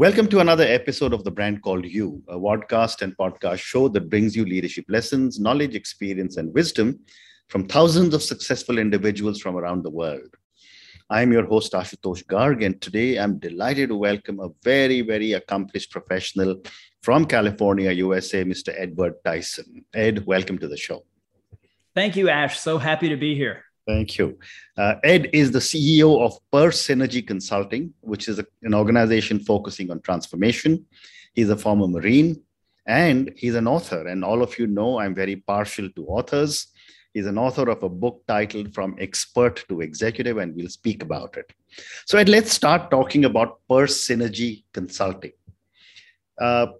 Welcome to another episode of The Brand Called You, a podcast and podcast show that brings you leadership lessons, knowledge, experience, and wisdom from thousands of successful individuals from around the world. I'm your host, Ashutosh Garg, and today I'm delighted to welcome a very, very accomplished professional from California, USA, Mr. Edward Tyson. Ed, welcome to the show. Thank you, Ash. So happy to be here. Thank you. Ed is the CEO of PerSynergy Consulting, which is an organization focusing on transformation. He's a former Marine and he's an author. And all of you know, I'm very partial to authors. He's an author of a book titled From Expert to Executive, and we'll speak about it. So Ed, let's start talking about PerSynergy Consulting. Tell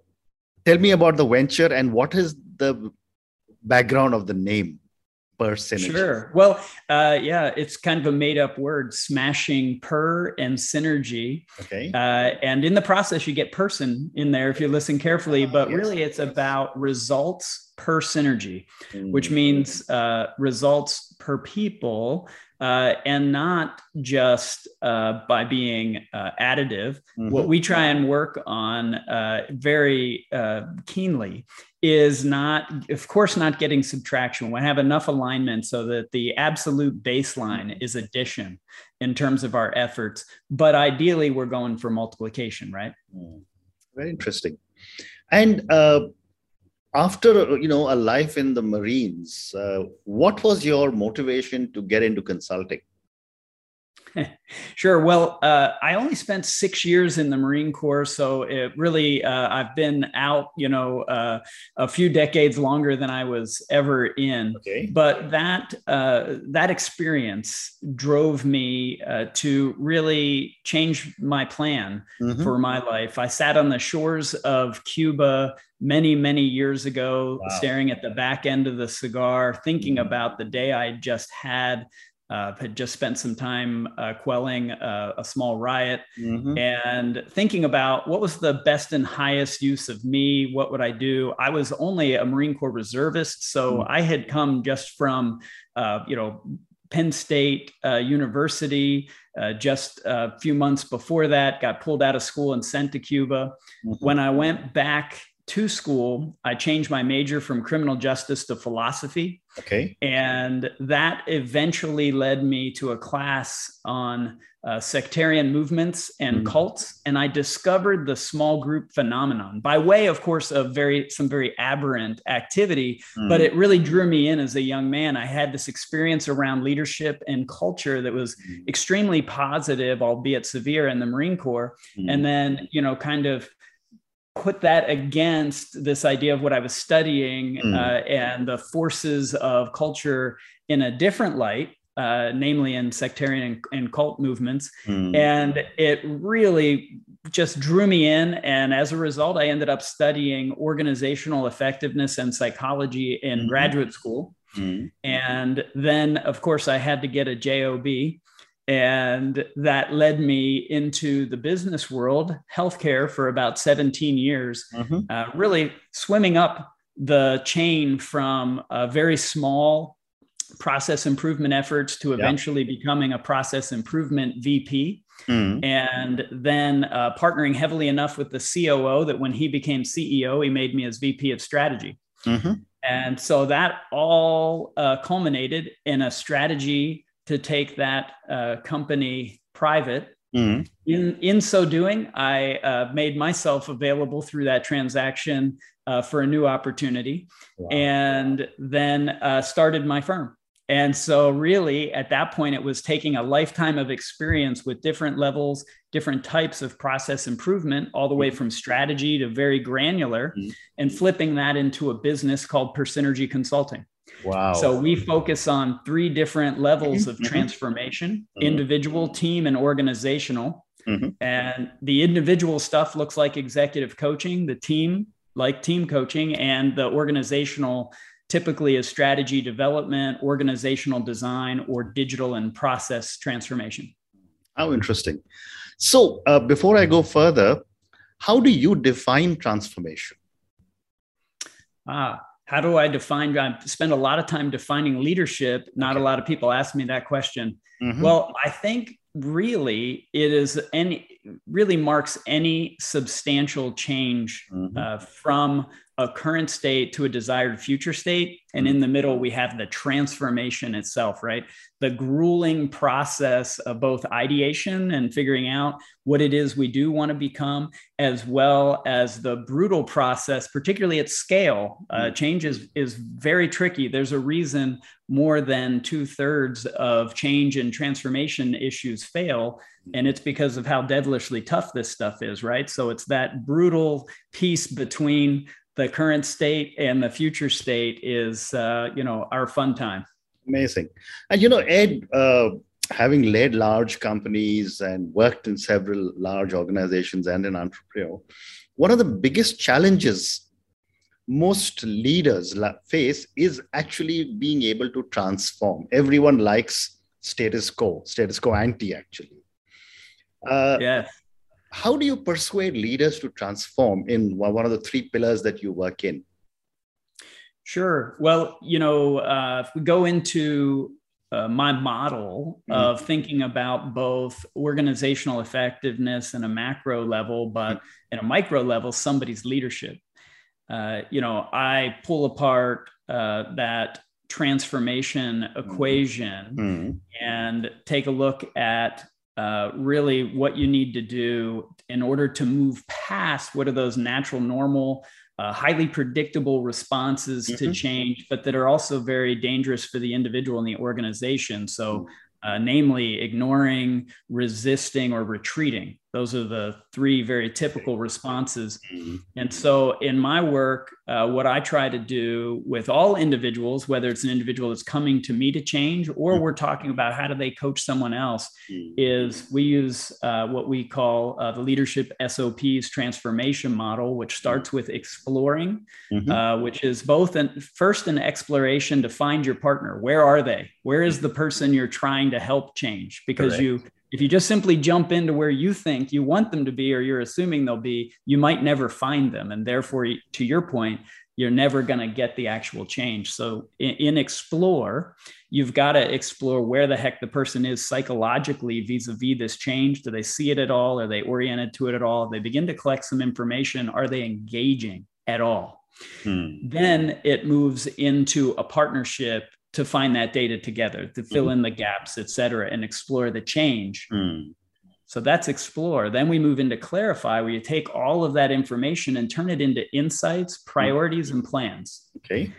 me about the venture and what is the background of the name? PerSynergy. Sure. Well, yeah, it's kind of a made-up word, smashing per and synergy. Okay. And in the process, you get person in there if you listen carefully. But really, it's about results per synergy, which means results per people, and not just by being additive. What we try and work on very keenly is not getting subtraction. We have enough alignment so that the absolute baseline is addition in terms of our efforts. But ideally, we're going for multiplication, right? Very interesting. And after, a life in the Marines, what was your motivation to get into consulting? Sure. Well, I only spent 6 years in the Marine Corps, so it really, I've been out, a few decades longer than I was ever in. Okay. But that experience drove me to really change my plan for my life. I sat on the shores of Cuba many, many years ago, staring at the back end of the cigar, thinking about the day I just had just spent some time quelling a small riot and thinking about what was the best and highest use of me. What would I do? I was only a Marine Corps reservist, so I had come just from, Penn State University. Just a few months before that, got pulled out of school and sent to Cuba. When I went back to school, I changed my major from criminal justice to philosophy. Okay. And that eventually led me to a class on sectarian movements and cults. And I discovered the small group phenomenon by way, of course, of some very aberrant activity, but it really drew me in as a young man. I had this experience around leadership and culture that was extremely positive, albeit severe, in the Marine Corps. And then, kind of put that against this idea of what I was studying and the forces of culture in a different light, namely in sectarian and cult movements. And it really just drew me in. And as a result, I ended up studying organizational effectiveness and psychology in graduate school. And then, of course, I had to get a JOB. And that led me into the business world, healthcare, for about 17 years, really swimming up the chain from a very small process improvement efforts to eventually becoming a process improvement VP. And then partnering heavily enough with the COO that when he became CEO, he made me his VP of strategy. And so that all culminated in a strategy to take that company private. In so doing, I made myself available through that transaction for a new opportunity, and then started my firm. And so really, at that point, it was taking a lifetime of experience with different levels, different types of process improvement, all the way from strategy to very granular, and flipping that into a business called PerSynergy Consulting. Wow. So we focus on three different levels of transformation, individual, team, and organizational. And the individual stuff looks like executive coaching, the team like team coaching, and the organizational typically is strategy development, organizational design, or digital and process transformation. How interesting. So before I go further, how do you define transformation? How do I define? I spend a lot of time defining leadership. Not a lot of people ask me that question. Well, I think really it is any really marks any substantial change from a current state to a desired future state. And in the middle, we have the transformation itself, right? The grueling process of both ideation and figuring out what it is we do want to become, as well as the brutal process, particularly at scale. Change is very tricky. There's a reason more than 2/3 of change and transformation issues fail. And it's because of how devilishly tough this stuff is, right? So it's that brutal piece between the current state and the future state is, our fun time. Amazing. And, Ed, having led large companies and worked in several large organizations and an entrepreneur, one of the biggest challenges most leaders face is actually being able to transform. Everyone likes status quo ante, actually. How do you persuade leaders to transform in one of the three pillars that you work in? Sure. Well, if we go into my model of thinking about both organizational effectiveness in a macro level, but in a micro level, somebody's leadership, I pull apart that transformation equation and take a look at really what you need to do in order to move past what are those natural, normal, highly predictable responses to change, but that are also very dangerous for the individual and the organization. So namely, ignoring, resisting, or retreating. Those are the three very typical responses. And so in my work, what I try to do with all individuals, whether it's an individual that's coming to me to change, or we're talking about how do they coach someone else, is we use what we call the Leadership SOPs transformation model, which starts with exploring, which is both first an exploration to find your partner. Where are they? Where is the person you're trying to help change? Because if you just simply jump into where you think you want them to be, or you're assuming they'll be, you might never find them. And therefore, to your point, you're never going to get the actual change. So in explore, you've got to explore where the heck the person is psychologically vis-a-vis this change. Do they see it at all? Are they oriented to it at all? They begin to collect some information. Are they engaging at all? Then it moves into a partnership to find that data together, to fill in the gaps, et cetera, and explore the change. So that's explore. Then we move into clarify, where you take all of that information and turn it into insights, priorities, and plans. Okay.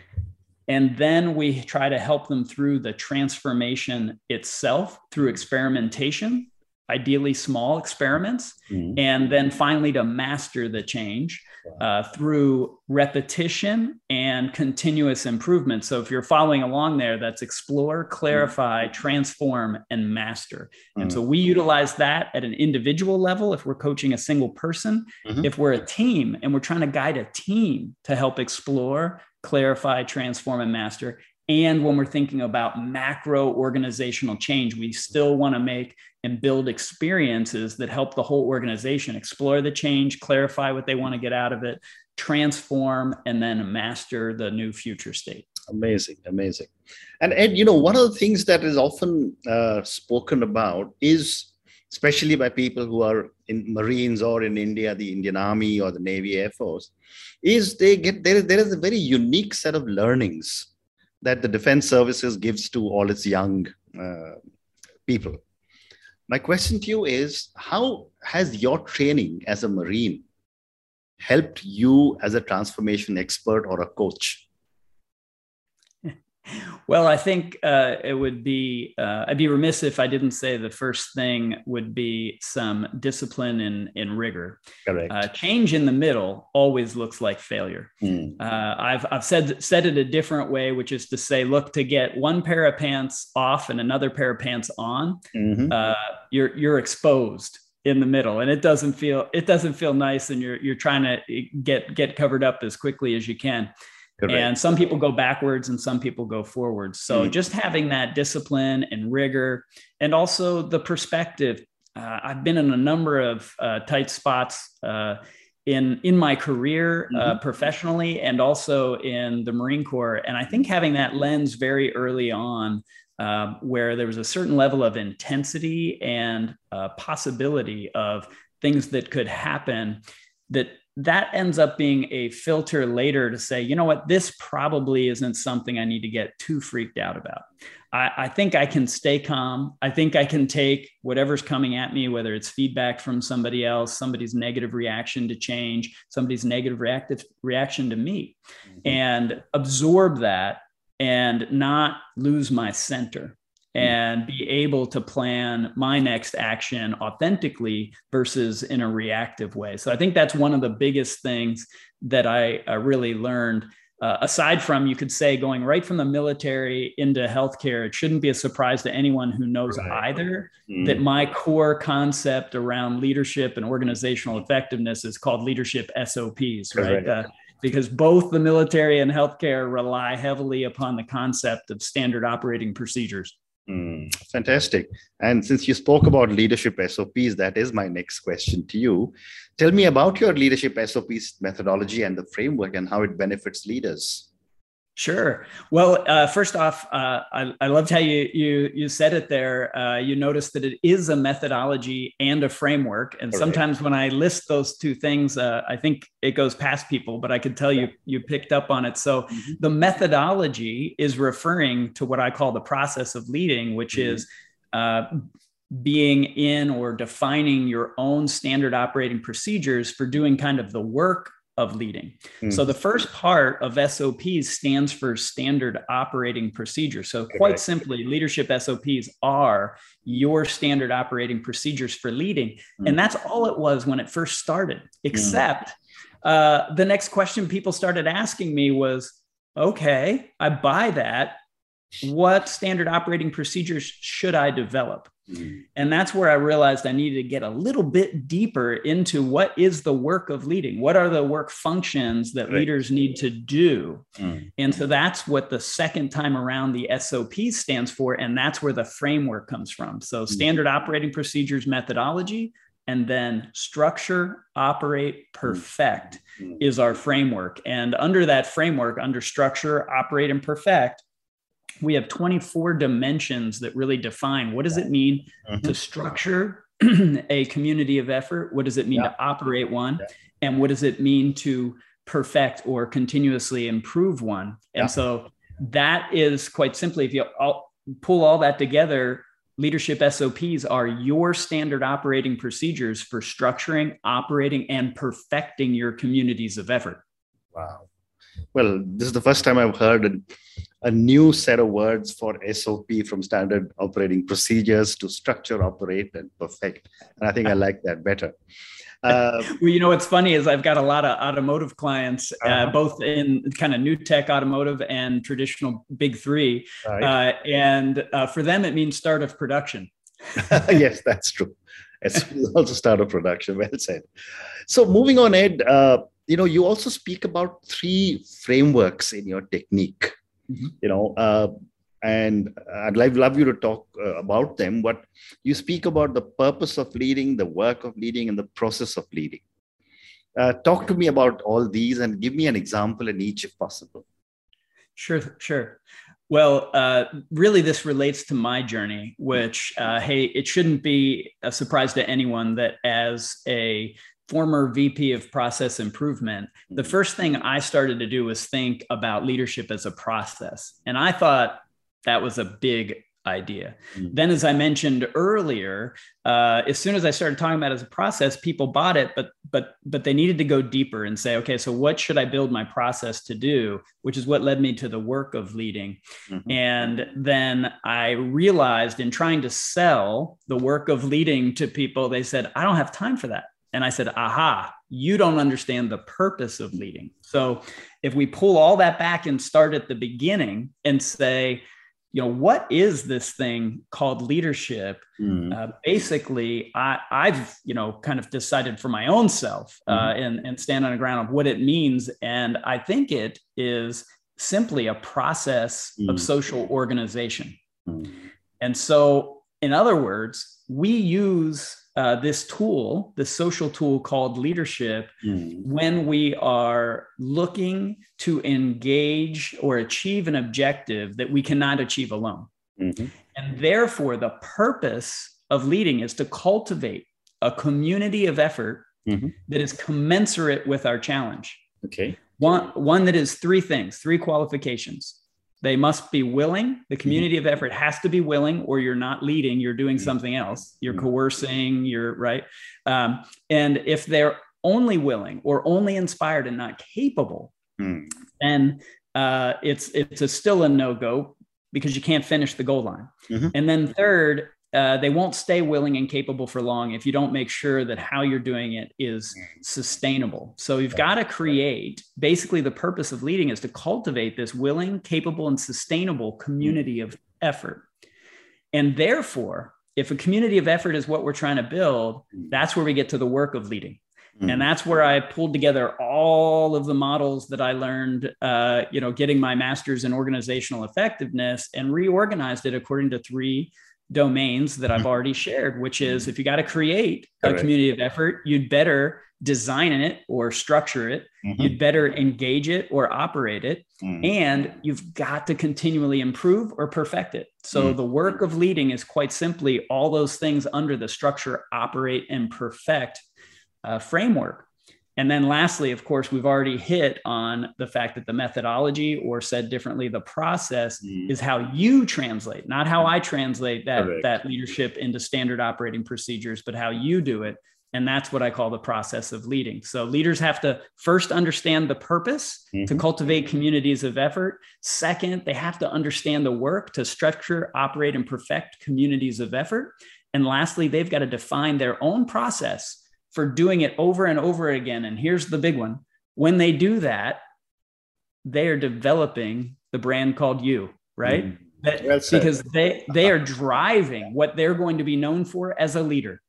And then we try to help them through the transformation itself through experimentation, ideally small experiments, and then finally to master the change through repetition and continuous improvement. So if you're following along there, that's explore, clarify, transform, and master. And so we utilize that at an individual level if we're coaching a single person. If we're a team and we're trying to guide a team to help explore, clarify, transform, and master. And when we're thinking about macro organizational change, we still want to make and build experiences that help the whole organization explore the change, clarify what they want to get out of it, transform, and then master the new future state. Amazing, amazing. And Ed, one of the things that is often spoken about is, especially by people who are in Marines or in India, the Indian Army or the Navy, Air Force, is there is a very unique set of learnings that the Defense Services gives to all its young people. My question to you is, how has your training as a Marine helped you as a transformation expert or a coach? Well, I think it would be, I'd be remiss if I didn't say the first thing would be some discipline and rigor. Correct. Change in the middle always looks like failure. I've said it a different way, which is to say, look, to get one pair of pants off and another pair of pants on, you're exposed in the middle, and it doesn't feel nice, and you're trying to get covered up as quickly as you can. Correct. And some people go backwards and some people go forwards. So just having that discipline and rigor, and also the perspective. I've been in a number of tight spots in my career, professionally, and also in the Marine Corps. And I think having that lens very early on, where there was a certain level of intensity and possibility of things that could happen, that ends up being a filter later to say, you know what, this probably isn't something I need to get too freaked out about. I think I can stay calm. I think I can take whatever's coming at me, whether it's feedback from somebody else, somebody's negative reaction to change, somebody's negative reaction to me, mm-hmm. and absorb that and not lose my center, and be able to plan my next action authentically versus in a reactive way. So I think that's one of the biggest things that I really learned. Aside from, you could say, going right from the military into healthcare, it shouldn't be a surprise to anyone who knows either that my core concept around leadership and organizational effectiveness is called leadership SOPs, right? Because both the military and healthcare rely heavily upon the concept of standard operating procedures. Fantastic. And since you spoke about leadership SOPs, that is my next question to you. Tell me about your leadership SOPs methodology and the framework and how it benefits leaders. Sure. Well, first off, I loved how you said it there. You noticed that it is a methodology and a framework. And sometimes when I list those two things, I think it goes past people, but I could tell you picked up on it. So the methodology is referring to what I call the process of leading, which is being in or defining your own standard operating procedures for doing kind of the work of leading. So the first part of SOPs stands for standard operating procedure. So quite simply, leadership SOPs are your standard operating procedures for leading. And that's all it was when it first started, except the next question people started asking me was, okay, I buy that. What standard operating procedures should I develop? And that's where I realized I needed to get a little bit deeper into what is the work of leading? What are the work functions that leaders need to do? And so that's what the second time around the SOP stands for. And that's where the framework comes from. So standard operating procedures methodology, and then structure, operate, perfect is our framework. And under that framework, under structure, operate, and perfect, we have 24 dimensions that really define what does it mean to structure a community of effort? What does it mean to operate one? And what does it mean to perfect or continuously improve one? And so that is quite simply, if you pull all that together, leadership SOPs are your standard operating procedures for structuring, operating, and perfecting your communities of effort. Wow. Well, this is the first time I've heard a new set of words for SOP, from standard operating procedures to structure, operate, and perfect. And I think I like that better. Well, you know, what's funny is I've got a lot of automotive clients, both in kind of new tech automotive and traditional big three. And for them, it means start of production. Yes, that's true. It's also start of production. Well said. So moving on, Ed, you know, you also speak about three frameworks in your technique. You know, and I'd love you to talk about them. But you speak about the purpose of leading, the work of leading, and the process of leading. Talk to me about all these and give me an example in each if possible. Sure. Well, really, this relates to my journey, which, hey, it shouldn't be a surprise to anyone that as a former VP of process improvement, the first thing I started to do was think about leadership as a process. And I thought that was a big idea. Then, as I mentioned earlier, as soon as I started talking about it as a process, people bought it, but they needed to go deeper and say, okay, so what should I build my process to do? Which is what led me to the work of leading. And then I realized in trying to sell the work of leading to people, they said, I don't have time for that. And I said, aha, you don't understand the purpose of leading. So if we pull all that back and start at the beginning and say, you know, what is this thing called leadership? Basically, I've, you know, kind of decided for my own self and stand on the ground of what it means. And I think it is simply a process of social organization. And so, in other words, we use this tool, the social tool called leadership, when we are looking to engage or achieve an objective that we cannot achieve alone. And therefore, the purpose of leading is to cultivate a community of effort that is commensurate with our challenge. Okay. One that is three things, three qualifications. They must be willing. The community of effort has to be willing, or you're not leading, you're doing something else. You're coercing, you're right. And if they're only willing or only inspired and not capable, then it's still a no-go, because you can't finish the goal line. And then third, they won't stay willing and capable for long if you don't make sure that how you're doing it is sustainable. So you've got to create, basically the purpose of leading is to cultivate this willing, capable, and sustainable community of effort. And therefore, if a community of effort is what we're trying to build, that's where we get to the work of leading. And that's where I pulled together all of the models that I learned, getting my master's in organizational effectiveness, and reorganized it according to three domains that I've already shared, which is if you got to create a community of effort, you'd better design it or structure it. You'd better engage it or operate it. And you've got to continually improve or perfect it. So the work of leading is quite simply all those things under the structure, operate, and perfect framework. And then lastly, of course, we've already hit on the fact that the methodology, or said differently, the process is how you translate, not how I translate that leadership into standard operating procedures, but how you do it. And that's what I call the process of leading. So leaders have to first understand the purpose to cultivate communities of effort. Second, they have to understand the work to structure, operate, and perfect communities of effort. And lastly, they've got to define their own process for doing it over and over again. And here's the big one. When they do that, they are developing the brand called you, right? Because they are driving what they're going to be known for as a leader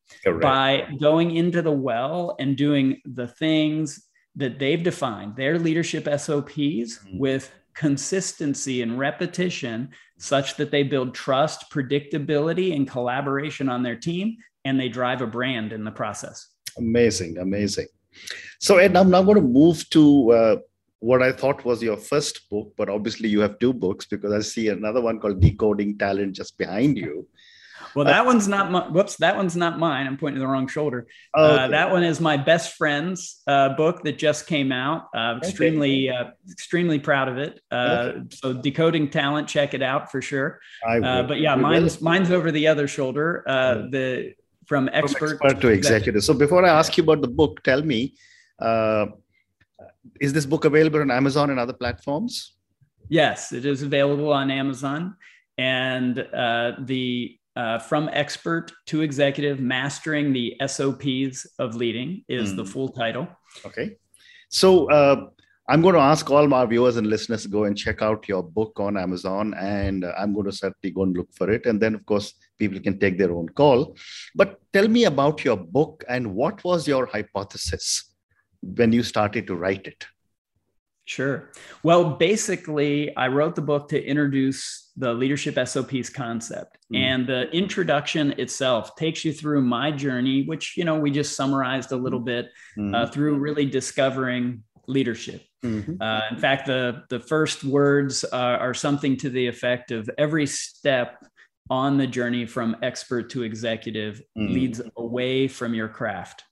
by going into the well and doing the things that they've defined, their leadership SOPs with consistency and repetition, such that they build trust, predictability, and collaboration on their team, and they drive a brand in the process. Amazing, amazing. So Ed, I'm now going to move to what I thought was your first book, but obviously you have two books, because I see another one called Decoding Talent just behind you. Well, that one's not mine. Whoops, that one's not mine. I'm pointing to the wrong shoulder. That one is my best friend's book that just came out. Extremely proud of it. So Decoding Talent, check it out for sure. But yeah, mine's over the other shoulder. From expert to executive. So before I ask you about the book, tell me, is this book available on Amazon and other platforms? Yes, it is available on Amazon. And the From Expert to Executive, Mastering the SOPs of Leading is the full title. Okay. So I'm going to ask all my viewers and listeners to go and check out your book on Amazon, and I'm going to certainly go and look for it. And then, of course, people can take their own call. But tell me about your book, and what was your hypothesis when you started to write it? Sure. Well, basically, I wrote the book to introduce the leadership SOPs concept. And the introduction itself takes you through my journey, which, you know, we just summarized a little bit through really discovering leadership. In fact, the first words are something to the effect of every step on the journey from expert to executive leads away from your craft.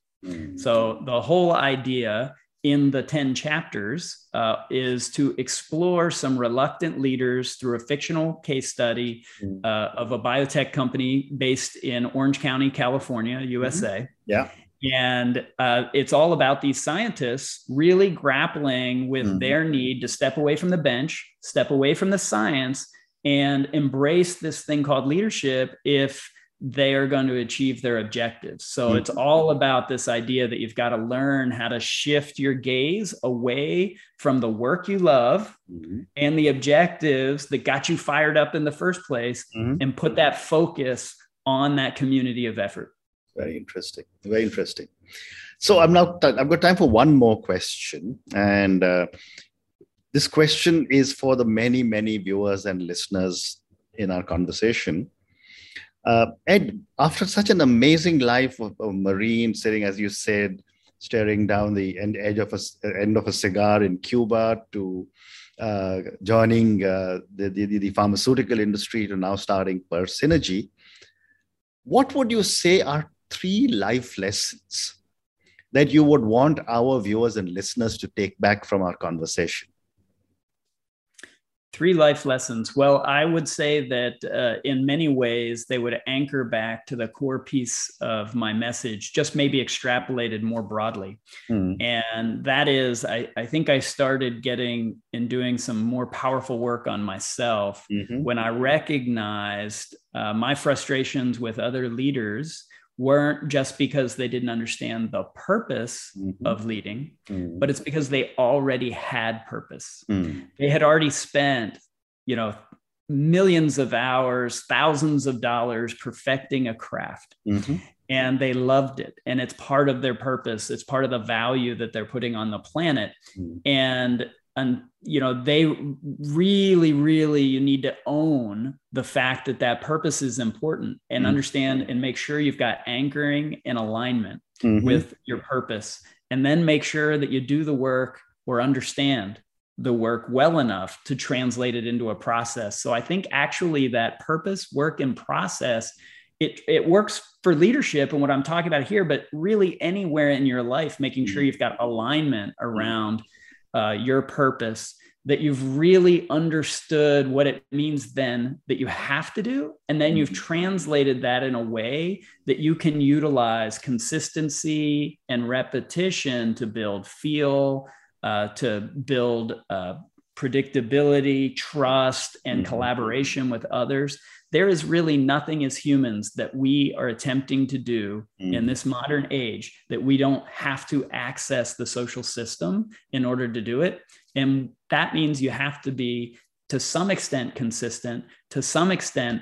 So the whole idea in the 10 chapters is to explore some reluctant leaders through a fictional case study of a biotech company based in Orange County, California, USA. Yeah. And it's all about these scientists really grappling with their need to step away from the bench, step away from the science, and embrace this thing called leadership if they are going to achieve their objectives. So it's all about this idea that you've got to learn how to shift your gaze away from the work you love and the objectives that got you fired up in the first place, and put that focus on that community of effort. Very interesting. Very interesting. So I've got time for one more question. And this question is for the many, many viewers and listeners in our conversation. Ed, after such an amazing life of Marine, sitting, as you said, staring down the end of a cigar in Cuba, to joining the pharmaceutical industry, to now starting PerSynergy, what would you say are three life lessons that you would want our viewers and listeners to take back from our conversation? Three life lessons. Well, I would say that in many ways, they would anchor back to the core piece of my message, just maybe extrapolated more broadly. And that is, I think I started getting and doing some more powerful work on myself when I recognized my frustrations with other leaders weren't just because they didn't understand the purpose of leading, but it's because they already had purpose. They had already spent, you know, millions of hours, thousands of dollars perfecting a craft, and they loved it. And it's part of their purpose. It's part of the value that they're putting on the planet. And, you know, they really, you need to own the fact that that purpose is important and understand and make sure you've got anchoring and alignment with your purpose. And then make sure that you do the work or understand the work well enough to translate it into a process. So I think actually that purpose, work, and process, it works for leadership and what I'm talking about here, but really anywhere in your life, making sure you've got alignment around your purpose, that you've really understood what it means then that you have to do. And then you've translated that in a way that you can utilize consistency and repetition to build feel, to build predictability, trust, and collaboration with others. There is really nothing as humans that we are attempting to do in this modern age that we don't have to access the social system in order to do it. And that means you have to be, to some extent, consistent. To some extent,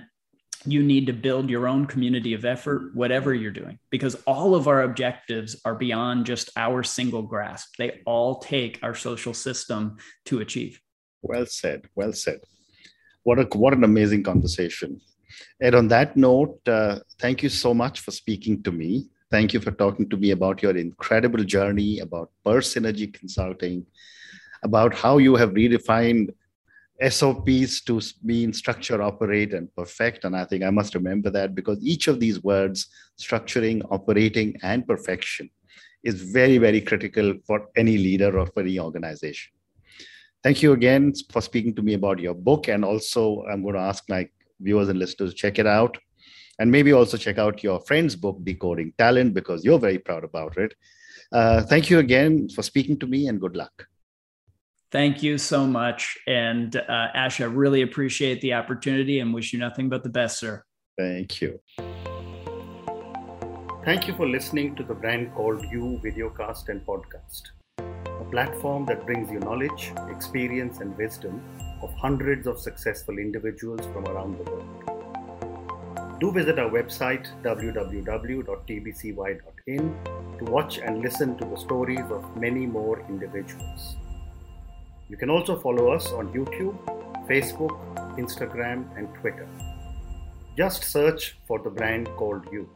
you need to build your own community of effort, whatever you're doing, because all of our objectives are beyond just our single grasp. They all take our social system to achieve. Well said, well said. What an amazing conversation. And on that note, thank you so much for speaking to me. Thank you for talking to me about your incredible journey, about PerSynergy Consulting, about how you have redefined SOPs to mean structure, operate, and perfect. And I think I must remember that, because each of these words, structuring, operating, and perfection, is very, very critical for any leader or for any organization. Thank you again for speaking to me about your book. And also, I'm going to ask my viewers and listeners to check it out. And maybe also check out your friend's book, Decoding Talent, because you're very proud about it. Thank you again for speaking to me, and good luck. Thank you so much. And Ash, I really appreciate the opportunity and wish you nothing but the best, sir. Thank you. Thank you for listening to The Brand Called You videocast and podcast, platform that brings you knowledge, experience, and wisdom of hundreds of successful individuals from around the world. Do visit our website www.tbcy.in to watch and listen to the stories of many more individuals. You can also follow us on YouTube, Facebook, Instagram, and Twitter. Just search for The Brand Called You.